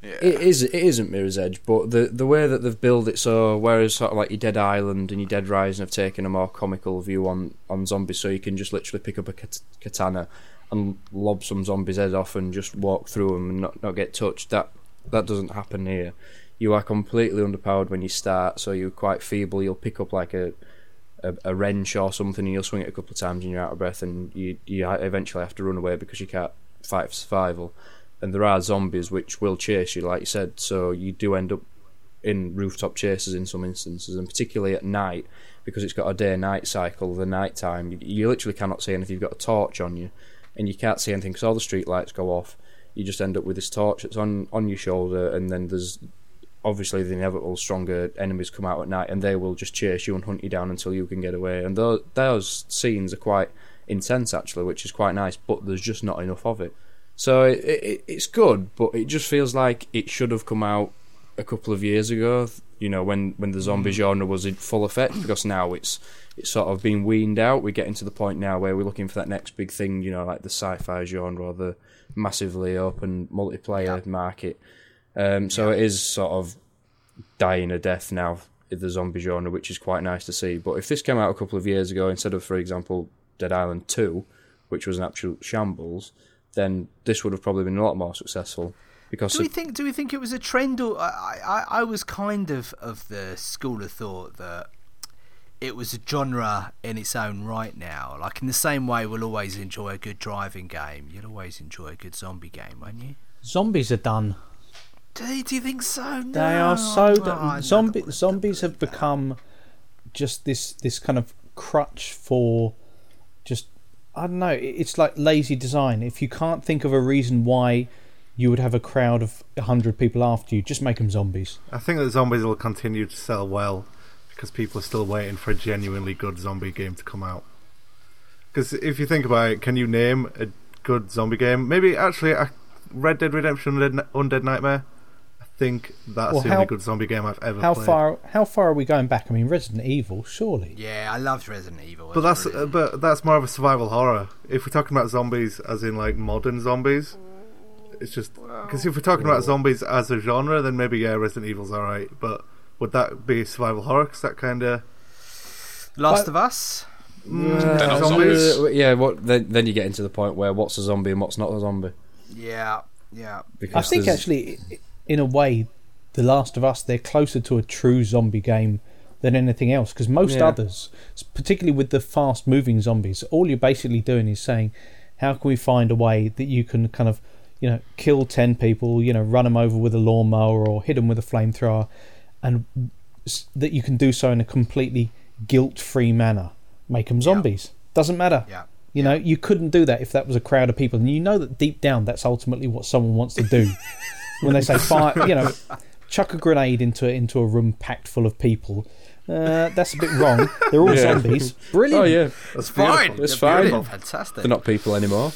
Yeah. It is. It isn't Mirror's Edge, but the the way that they've built it, so whereas sort of like your Dead Island and your Dead Rising have taken a more comical view on, on zombies, so you can just literally pick up a kat- katana and lob some zombie's head off and just walk through them and not, not get touched. That. That doesn't happen here. You are completely underpowered when you start, so you're quite feeble. You'll pick up like a a, a wrench or something, and you'll swing it a couple of times, and you're out of breath, and you you eventually have to run away because you can't fight for survival. And there are zombies which will chase you, like you said. So you do end up in rooftop chases in some instances, and particularly at night because it's got a day-night cycle. The night time, you, you literally cannot see anything. You've got a torch on you, and you can't see anything because all the street lights go off. You just end up with this torch that's on, on your shoulder, and then there's obviously the inevitable stronger enemies come out at night, and they will just chase you and hunt you down until you can get away. And those, those scenes are quite intense, actually, which is quite nice, but there's just not enough of it. So it, it, it's good, but it just feels like it should have come out a couple of years ago, you know, when, when the zombie genre was in full effect, because now it's it's sort of been weaned out. We're getting to the point now where we're looking for that next big thing, you know, like the sci-fi genre or the massively open multiplayer yeah. market. Um, so yeah. it is sort of dying a death now, the zombie genre, which is quite nice to see. But if this came out a couple of years ago, instead of, for example, Dead Island two, which was an absolute shambles, then this would have probably been a lot more successful. Because do we think? Do we think it was a trend? Or I, I, I was kind of of the school of thought that it was a genre in its own right now. Like in the same way, we'll always enjoy a good driving game. You'll always enjoy a good zombie game, won't you? Zombies are done. Do, do you think so? No. They are so done. Oh, zombie, zombies have become just this this kind of crutch for just, I don't know. It's like lazy design. If you can't think of a reason why you would have a crowd of one hundred people after you, just make them zombies. I think that zombies will continue to sell well because people are still waiting for a genuinely good zombie game to come out. Because if you think about it, can you name a good zombie game? Maybe, actually, Red Dead Redemption Undead Nightmare? I think that's well, the how, only good zombie game I've ever how played. Far, how far are we going back? I mean, Resident Evil, surely. Yeah, I loved Resident Evil. But that's, uh, but that's more of a survival horror. If we're talking about zombies as in, like, modern zombies... It's just because if we're talking about zombies as a genre, then maybe yeah, Resident Evil's all right. But would that be survival horror? Because that kind of Last but, of Us. Mm, uh, they're not zombies. Uh, yeah. What then? Then you get into the point where what's a zombie and what's not a zombie. Yeah, yeah. Because I think there's... actually, in a way, The Last of Us, they're closer to a true zombie game than anything else. Because most yeah. others, particularly with the fast-moving zombies, all you're basically doing is saying, how can we find a way that you can kind of, you know, kill ten people, you know, run them over with a lawnmower or hit them with a flamethrower, and that you can do so in a completely guilt-free manner. Make them zombies. Yeah. Doesn't matter. Yeah. You yeah. know, you couldn't do that if that was a crowd of people. And you know that deep down that's ultimately what someone wants to do. When they say, fire, you know, chuck a grenade into into a room packed full of people. Uh, that's a bit wrong. They're all yeah. zombies. Brilliant. Oh, yeah. That's fine. That's fine. Fantastic. They're not people anymore.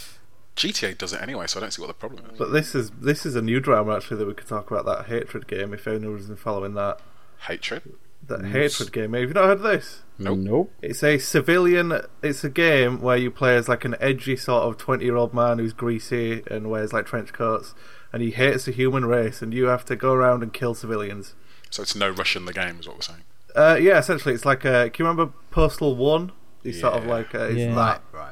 G T A does it anyway, so I don't see what the problem is. But this is this is a new drama actually that we could talk about, that Hatred game, if anyone was following that. Hatred? That mm. Hatred game. Have you not heard of this? No. Nope. Nope. It's a civilian it's a game where you play as like an edgy sort of twenty year old man who's greasy and wears like trench coats, and he hates the human race, and you have to go around and kill civilians. So it's no Russian the game is what we're saying. Uh, yeah, essentially it's like a, can you remember Postal One? It's yeah. sort of like a, it's yeah. that right.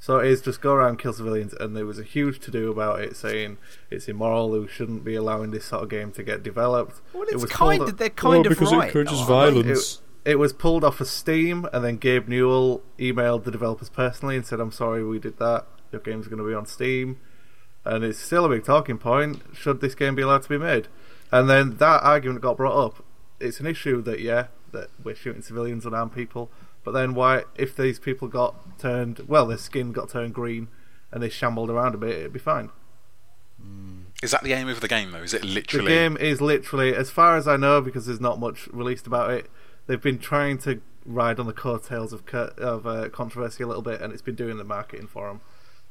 So it is just go around and kill civilians, and there was a huge to-do about it, saying it's immoral, we shouldn't be allowing this sort of game to get developed. Well, it's it kind of, they're kind well, of because right. Because it encourages oh, violence. It, it was pulled off of Steam, and then Gabe Newell emailed the developers personally and said, I'm sorry we did that, your game's going to be on Steam. And it's still a big talking point, should this game be allowed to be made? And then that argument got brought up. It's an issue that, yeah, that we're shooting civilians and armed people, but then why, if these people got turned, well, their skin got turned green and they shambled around a bit, it'd be fine. Is that the aim of the game, though? Is it literally... The game is literally, as far as I know, because there's not much released about it, they've been trying to ride on the coattails of of uh, controversy a little bit, and it's been doing the marketing for them.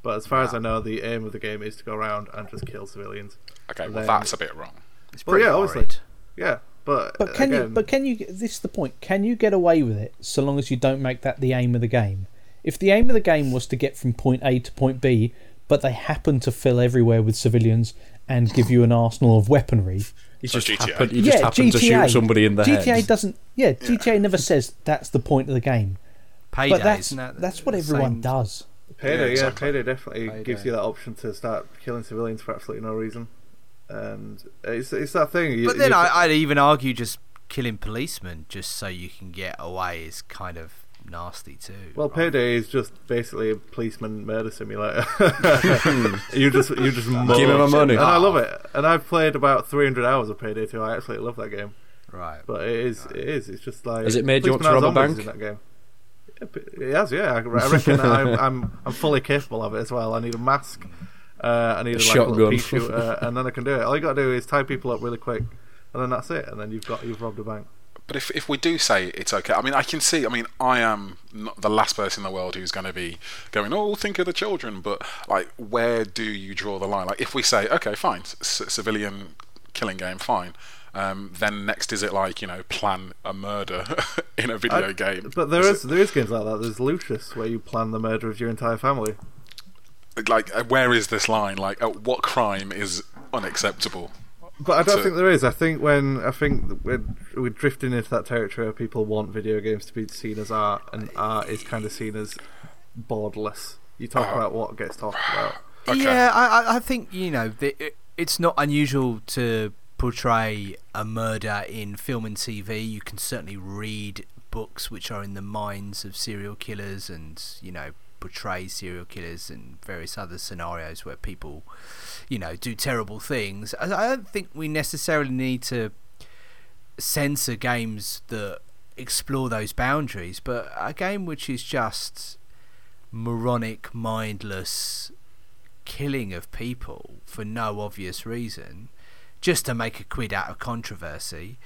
But as far wow. as I know, the aim of the game is to go around and just kill civilians. Okay, and well, then, that's a bit wrong. It's pretty well, yeah, horrid. Obviously, yeah. But, but can again, you? But can you? This is the point. Can you get away with it so long as you don't make that the aim of the game? If the aim of the game was to get from point A to point B, but they happen to fill everywhere with civilians and give you an arsenal of weaponry, you just happen, you just yeah, happen G T A, to shoot somebody in the G T A head. G T A doesn't. Yeah, yeah, G T A never says that's the point of the game. Payday, but that's, isn't that that's what everyone same, does. Payday, yeah, exactly. Payday definitely Payday. gives you that option to start killing civilians for absolutely no reason. And it's it's that thing. You, but then I, I'd even argue just killing policemen just so you can get away is kind of nasty too. Well, right? Payday is just basically a policeman murder simulator. you just you just give me my money, and oh. I love it. And I've played about three hundred hours of Payday two. I absolutely love that game. Right, but it is right. it is it's just like. Has it made you want to rob a bank? In that game? It has, yeah. I reckon I'm, I'm I'm fully capable of it as well. I need a mask. Uh, I need a, like, shotgun. Little pea shooter, and then I can do it. All you got to do is tie people up really quick, and then that's it. And then you've got you've robbed a bank. But if if we do say it's okay, I mean, I can see. I mean, I am not the last person in the world who's going to be going, oh, think of the children. But like, where do you draw the line? Like, if we say, okay, fine, c- civilian killing game, fine. Um, then next is it like, you know, plan a murder in a video I, game. But there is, is there is games like that. There's Lucius, where you plan the murder of your entire family. Like, where is this line? Like, uh, what crime is unacceptable? But I don't to... think there is. I think when I think we're, we're drifting into that territory where people want video games to be seen as art, and art is kind of seen as borderless. You talk uh, about what gets talked about. Okay. Yeah, I, I think, you know, it, it's not unusual to portray a murder in film and T V. You can certainly read books which are in the minds of serial killers, and, you know, portray serial killers and various other scenarios where people, you know, do terrible things. I don't think we necessarily need to censor games that explore those boundaries, but a game which is just moronic, mindless killing of people for no obvious reason, just to make a quid out of controversy,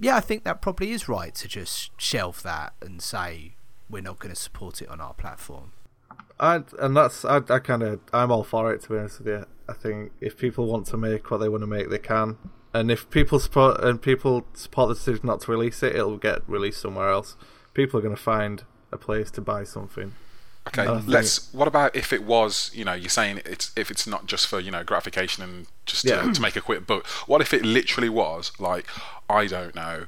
yeah, I think that probably is right to just shelve that and say we're not going to support it on our platform. I, and that's I, I kind of I'm all for it, to be honest with you. I think if people want to make what they want to make, they can, and if people support and people support the decision not to release it, it'll get released somewhere else. People are going to find a place to buy something. Okay, let's. What about if it was, you know, you're saying it's if it's not just for, you know, gratification and just to, yeah. to make a quick buck. What if it literally was like, I don't know,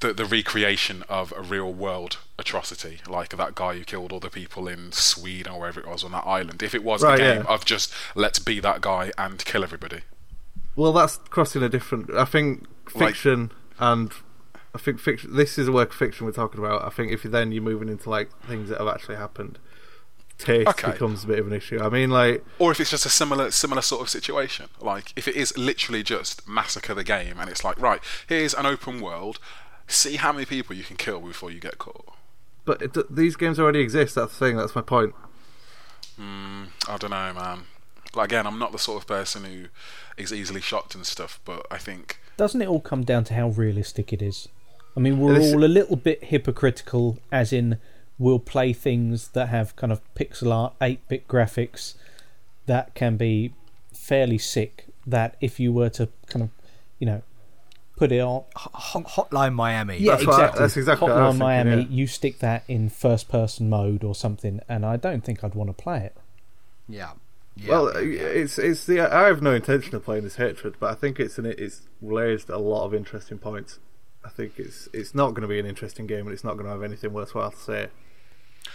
the the recreation of a real world atrocity, like that guy who killed all the people in Sweden or wherever it was on that island. If it was right, a game yeah. of just let's be that guy and kill everybody. Well, that's crossing a different. I think fiction like, and. I think fiction. This is a work of fiction we're talking about. I think if you then you're moving into like things that have actually happened, taste okay. becomes a bit of an issue. I mean, like, or if it's just a similar similar sort of situation, like if it is literally just massacre the game, and it's like, right, here's an open world, see how many people you can kill before you get caught. But it, these games already exist. That's the thing. That's my point. Mm, I don't know, man. Like, again, I'm not the sort of person who is easily shocked and stuff, but I think doesn't it all come down to how realistic it is? I mean, we're all a little bit hypocritical, as in we'll play things that have kind of pixel art, eight-bit graphics that can be fairly sick, that if you were to kind of, you know, put it on... Hotline Miami. Yeah, that's exactly. I, that's exactly Hotline thinking, Miami, yeah. You stick that in first-person mode or something, and I don't think I'd want to play it. Yeah. yeah. Well, yeah. it's it's the I have no intention of playing this hatred, but I think it's an, it's raised a lot of interesting points. I think it's it's not going to be an interesting game, and it's not going to have anything worthwhile to say.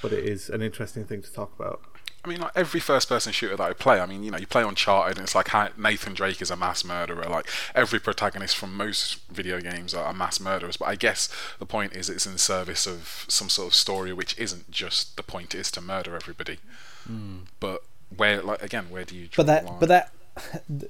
But it is an interesting thing to talk about. I mean, like every first-person shooter that I play, I mean, you know, you play Uncharted, and it's like how Nathan Drake is a mass murderer. Like every protagonist from most video games are mass murderers. But I guess the point is, it's in service of some sort of story, which isn't just the point is to murder everybody. Mm. But where, like, again, where do you draw but that, the line? But that.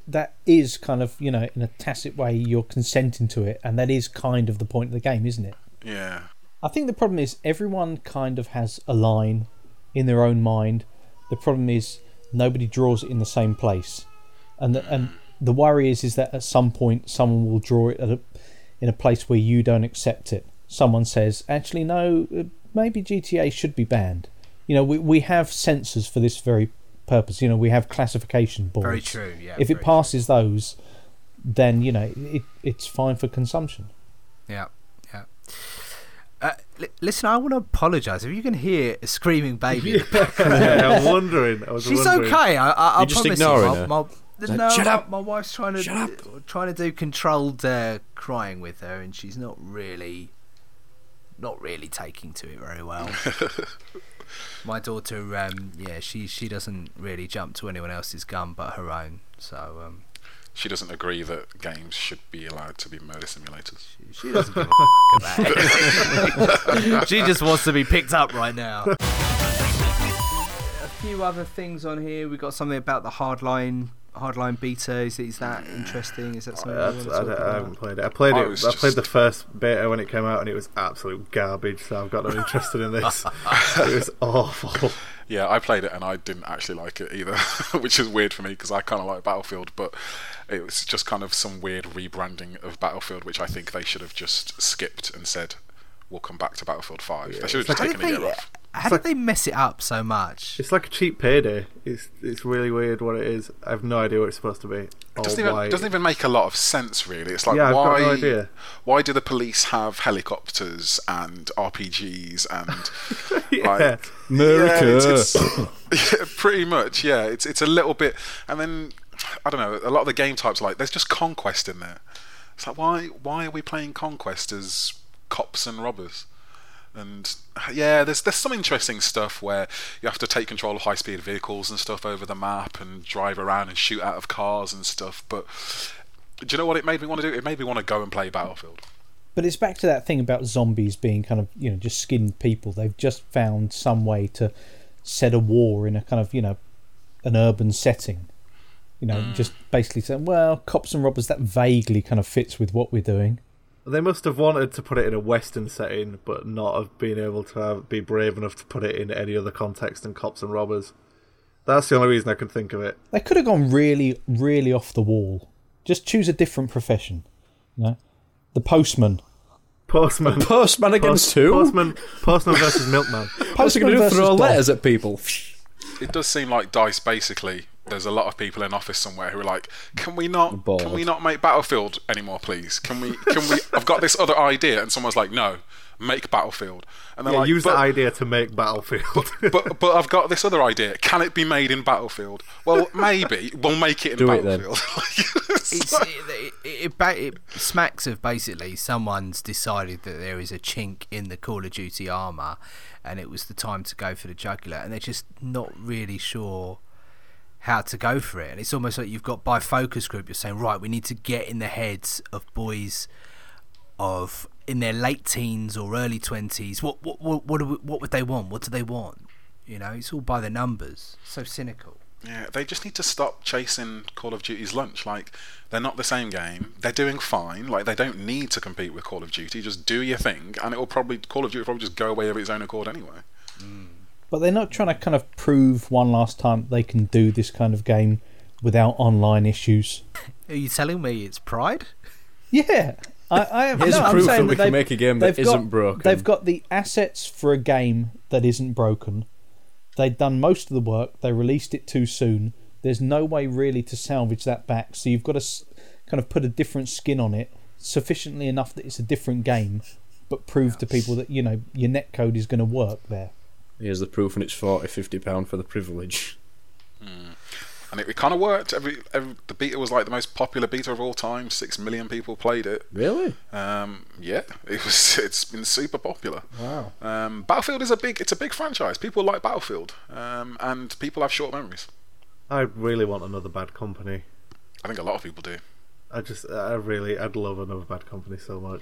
That is kind of, you know, in a tacit way, you're consenting to it, and that is kind of the point of the game, isn't it? Yeah. I think the problem is everyone kind of has a line in their own mind. The problem is nobody draws it in the same place, and the, and the worry is is that at some point someone will draw it at a, in a place where you don't accept it. Someone says, actually, no, maybe G T A should be banned. You know, we we have censors for this very purpose. You know, we have classification boards. Very true, yeah. If it passes true. those, then, you know, it, it's fine for consumption. Yeah, yeah. Uh, li- listen, I want to apologise. If you can hear a screaming baby. Yeah, yeah, I'm wondering. I was She's wondering. okay. I, I, I promise you. My, my, no, like, shut up. My wife's trying to do, trying to do controlled uh, crying with her, and she's not really, not really taking to it very well. My daughter, um, yeah, she she doesn't really jump to anyone else's gun but her own. So um, she doesn't agree that games should be allowed to be murder simulators. She, she doesn't give a about it. She just wants to be picked up right now. A few other things on here. We got something about the hardline hardline beta. Is, is that interesting? Is that something? Oh, you I, I, I haven't played it. I played I it. I just... played the first beta when it came out, and it was absolute garbage. So I've got no interest in this. It was awful. Yeah, I played it, and I didn't actually like it either, which is weird for me because I kind of like Battlefield, but it was just kind of some weird rebranding of Battlefield, which I think they should have just skipped and said, "We'll come back to Battlefield five." Yeah. They should have just taken a year off. How did like, they mess it up so much? It's like a cheap Payday. It's it's really weird what it is. I have no idea what it's supposed to be. It doesn't even, it doesn't even make a lot of sense, really. It's like, yeah, why, I've got no idea. Why do the police have helicopters and R P Gs and... yeah. Like, America! Yeah, it's, it's, yeah, pretty much, yeah. It's, it's a little bit... And then, I don't know, a lot of the game types, like, there's just Conquest in there. It's like, why why are we playing Conquest as cops and robbers? And yeah, there's there's some interesting stuff where you have to take control of high-speed vehicles and stuff over the map and drive around and shoot out of cars and stuff. But do you know what it made me want to do? It made me want to go and play Battlefield. But it's back to that thing about zombies being kind of, you know, just skinned people. They've just found some way to set a war in a kind of, you know, an urban setting. You know, mm. just basically saying, well, cops and robbers, that vaguely kind of fits with what we're doing. They must have wanted to put it in a Western setting, but not have been able to have, be brave enough to put it in any other context than cops and robbers. That's the only reason I could think of it. They could have gone really, really off the wall. Just choose a different profession. You know? The postman. Postman. The postman against Post, who? Postman, postman versus milkman. Postman going to do? Throw letters at people. It does seem like DICE, basically. There's a lot of people in office somewhere who are like, "Can we not? Bored. Can we not make Battlefield anymore, please? Can we? Can we? I've got this other idea," and someone's like, "No, make Battlefield." And they're yeah, like, "Use that idea to make Battlefield." but but I've got this other idea. Can it be made in Battlefield? Well, maybe we'll make it in Do Battlefield. It, then. it's, it, it, it, it smacks of basically someone's decided that there is a chink in the Call of Duty armor, and it was the time to go for the jugular, and they're just not really sure how to go for it. And it's almost like you've got by focus group, you're saying, right, we need to get in the heads of boys of in their late teens or early twenties. What what what what, do we, what would they want? What do they want? You know, it's all by the numbers. So cynical. Yeah, they just need to stop chasing Call of Duty's lunch. Like, they're not the same game. They're doing fine. Like, they don't need to compete with Call of Duty. Just do your thing, and it will probably Call of Duty will probably just go away of its own accord anyway. Mm. But they're not trying to kind of prove one last time they can do this kind of game without online issues. Are you telling me it's pride? Yeah. I, I have Here's no, proof that we that can make a game that isn't got, broken. They've got the assets for a game that isn't broken. They've done most of the work. They released it too soon. There's no way really to salvage that back. So you've got to kind of put a different skin on it, sufficiently enough that it's a different game, but prove yes. to people that, you know, your netcode is going to work there. Here's the proof, and it's forty pounds, fifty pounds for the privilege. Mm. And it, it kind of worked. Every, every the beta was like the most popular beta of all time. Six million people played it. Really? Um, yeah. It was. It's been super popular. Wow. Um, Battlefield is a big. It's a big franchise. People like Battlefield, um, and people have short memories. I really want another Bad Company. I think a lot of people do. I just. I really. I'd love another Bad Company so much.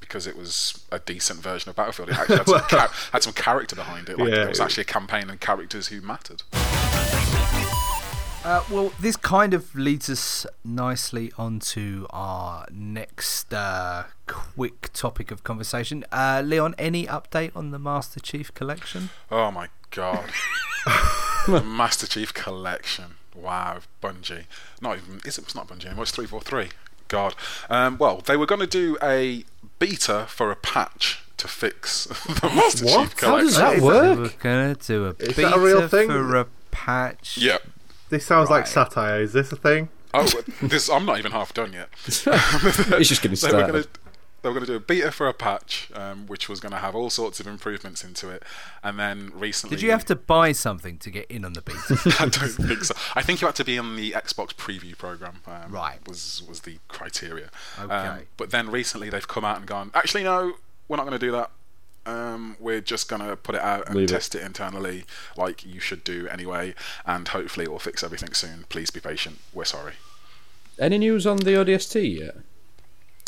Because it was a decent version of Battlefield. It actually had some, well, char- had some character behind it. Like, yeah, it was actually a campaign and characters who mattered. Uh, well, this kind of leads us nicely onto our next uh, quick topic of conversation. Uh, Leon, any update on the Master Chief Collection? Oh my god. The Master Chief Collection. Wow, Bungie. Not even, it's not Bungie anymore, it's three forty-three. God. Um, well, they were going to do a beta for a patch to fix the Master what? Chief Collection. How does that work? We're going to do a is beta a real thing? for a patch. Yep. This sounds right. like satire. Is this a thing? Oh, this, I'm not even half done yet. It's just getting started. They were going to do a beta for a patch, um, which was going to have all sorts of improvements into it. And then recently... Did you have to buy something to get in on the beta? I don't think so. I think you had to be on the Xbox preview program. Um, right. Was, was the criteria. Okay. Um, but then recently they've come out and gone, actually, no, we're not going to do that. Um, we're just going to put it out and Leave test it. it internally like you should do anyway. And hopefully it will fix everything soon. Please be patient. We're sorry. Any news on the O D S T yet?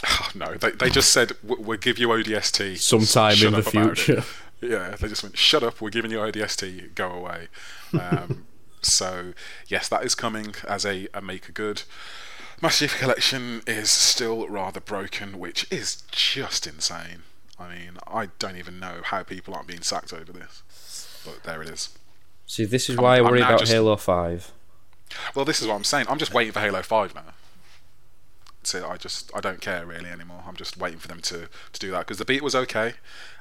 Oh, no, they they just said, we'll give you O D S T sometime in the future. Yeah, they just went, shut up, we're giving you O D S T, go away. Um, so, yes, that is coming as a, a make good. Master Chief Collection is still rather broken, which is just insane. I mean, I don't even know how people aren't being sacked over this. But there it is. See, this is I'm, why I worry about just, Halo five. Well, this is what I'm saying. I'm just waiting for Halo five now. so I just I don't care really anymore. I'm just waiting for them to, to do that, because the beta was okay,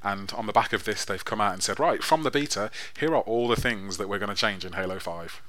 and on the back of this they've come out and said, right, from the beta, here are all the things that we're going to change in Halo five,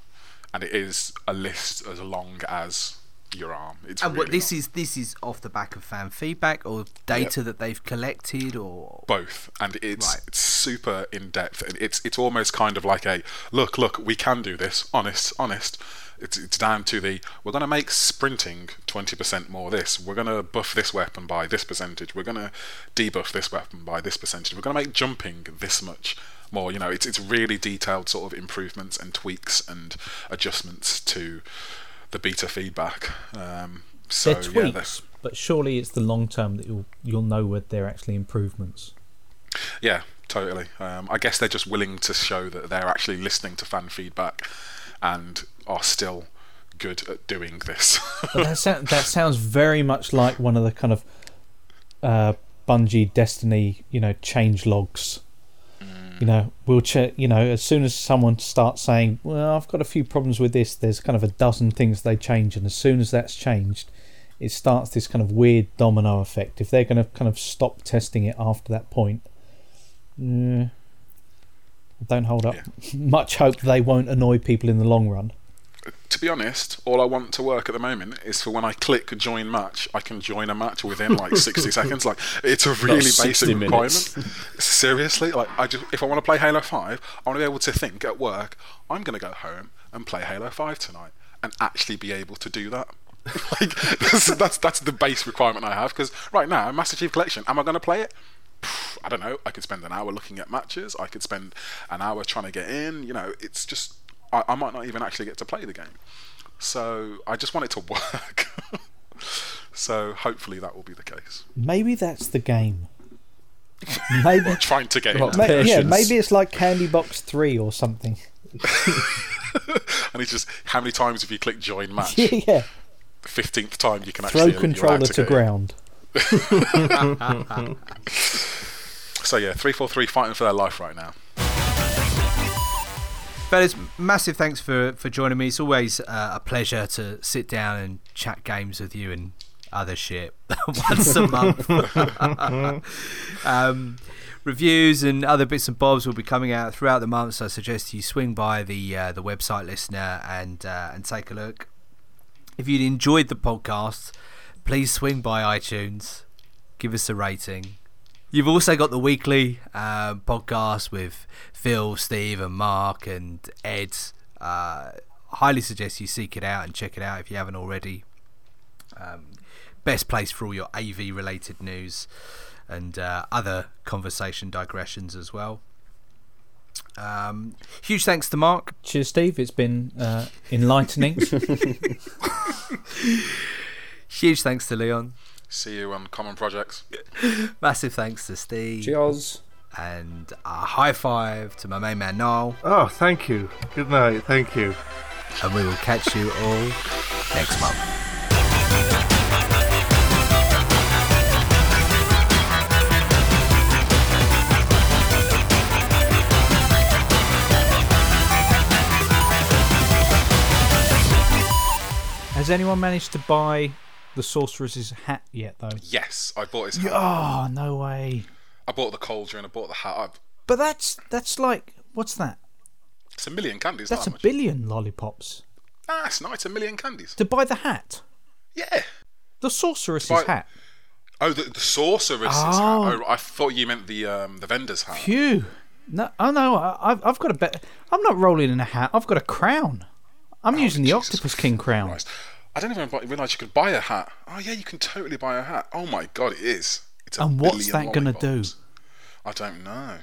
and it is a list as long as your arm. It's and really what this long. is this is off the back of fan feedback or data yep. that they've collected, or both, and it's, right. it's super in depth, and it's it's almost kind of like a look look we can do this, honest honest. It's it's down to the, we're going to make sprinting twenty percent more this, we're going to buff this weapon by this percentage, we're going to debuff this weapon by this percentage, we're going to make jumping this much more. You know, it's it's really detailed sort of improvements and tweaks and adjustments to the beta feedback. Um, so, they're tweaks, yeah, they're... but surely it's the long term that you'll you'll know whether they're actually improvements. Yeah, totally. Um, I guess they're just willing to show that they're actually listening to fan feedback and are still good at doing this. that, sound, that sounds very much like one of the kind of uh, Bungie Destiny, you know, change logs. Mm. You know, we'll check. You know, as soon as someone starts saying, "Well, I've got a few problems with this," there's kind of a dozen things they change, and as soon as that's changed, it starts this kind of weird domino effect. If they're going to kind of stop testing it after that point, yeah. Don't hold up. Yeah. Much hope they won't annoy people in the long run. To be honest, all I want to work at the moment is for when I click join match, I can join a match within like sixty seconds. Like, it's a really basic requirement. Seriously, like I just, if I want to play Halo five, I want to be able to think at work, I'm going to go home and play Halo five tonight, and actually be able to do that. Like that's, that's that's the base requirement I have, because right now, Master Chief Collection, am I going to play it? I don't know. I could spend an hour looking at matches. I could spend an hour trying to get in. You know, it's just I, I might not even actually get to play the game. So I just want it to work. So hopefully that will be the case. Maybe that's the game. Maybe well, trying to get in. Maybe, yeah, maybe it's like Candy Box three or something. And it's just, how many times have you clicked join match? Yeah, yeah. Fifteenth time you can actually throw controller to, to ground. So yeah, three forty-three fighting for their life right now. Fellas, massive thanks for, for joining me. It's always uh, a pleasure to sit down and chat games with you and other shit once a month. um, reviews and other bits and bobs will be coming out throughout the month, so I suggest you swing by the uh, the website, listener, and uh, and take a look. If you'd enjoyed the podcast, please swing by iTunes, give us a rating. You've also got the weekly uh, podcast with Phil, Steve and Mark and Ed. Uh, highly suggest you seek it out and check it out if you haven't already. Um, best place for all your A V related news and uh, other conversation digressions as well. Um, huge thanks to Mark. Cheers, Steve. It's been uh, enlightening. Huge thanks to Leon. See you on Common Projects. Massive thanks to Steve. Cheers. And a high five to my main man, Niall. Oh, thank you. Good night. Thank you. And we will catch you all next month. Has anyone managed to buy the Sorceress's hat yet, though? Yes, I bought his hat. Oh, no way. I bought the cauldron, I bought the hat. I've... But that's that's like, what's that? It's a million candies. That's a much. billion lollipops. Ah, it's not, it's a million candies. To buy the hat? Yeah. The Sorceress's buy... hat. Oh, the, the Sorceress's oh. hat. Oh, I thought you meant the um, the vendor's hat. Phew. No, oh, no, I've, I've got a bet. I'm not rolling in a hat, I've got a crown. I'm oh, using the Jesus Octopus King crown. Christ. I don't even realise you could buy a hat. Oh yeah, you can totally buy a hat. Oh my god, it is. It's a and what's that going to do? I don't know.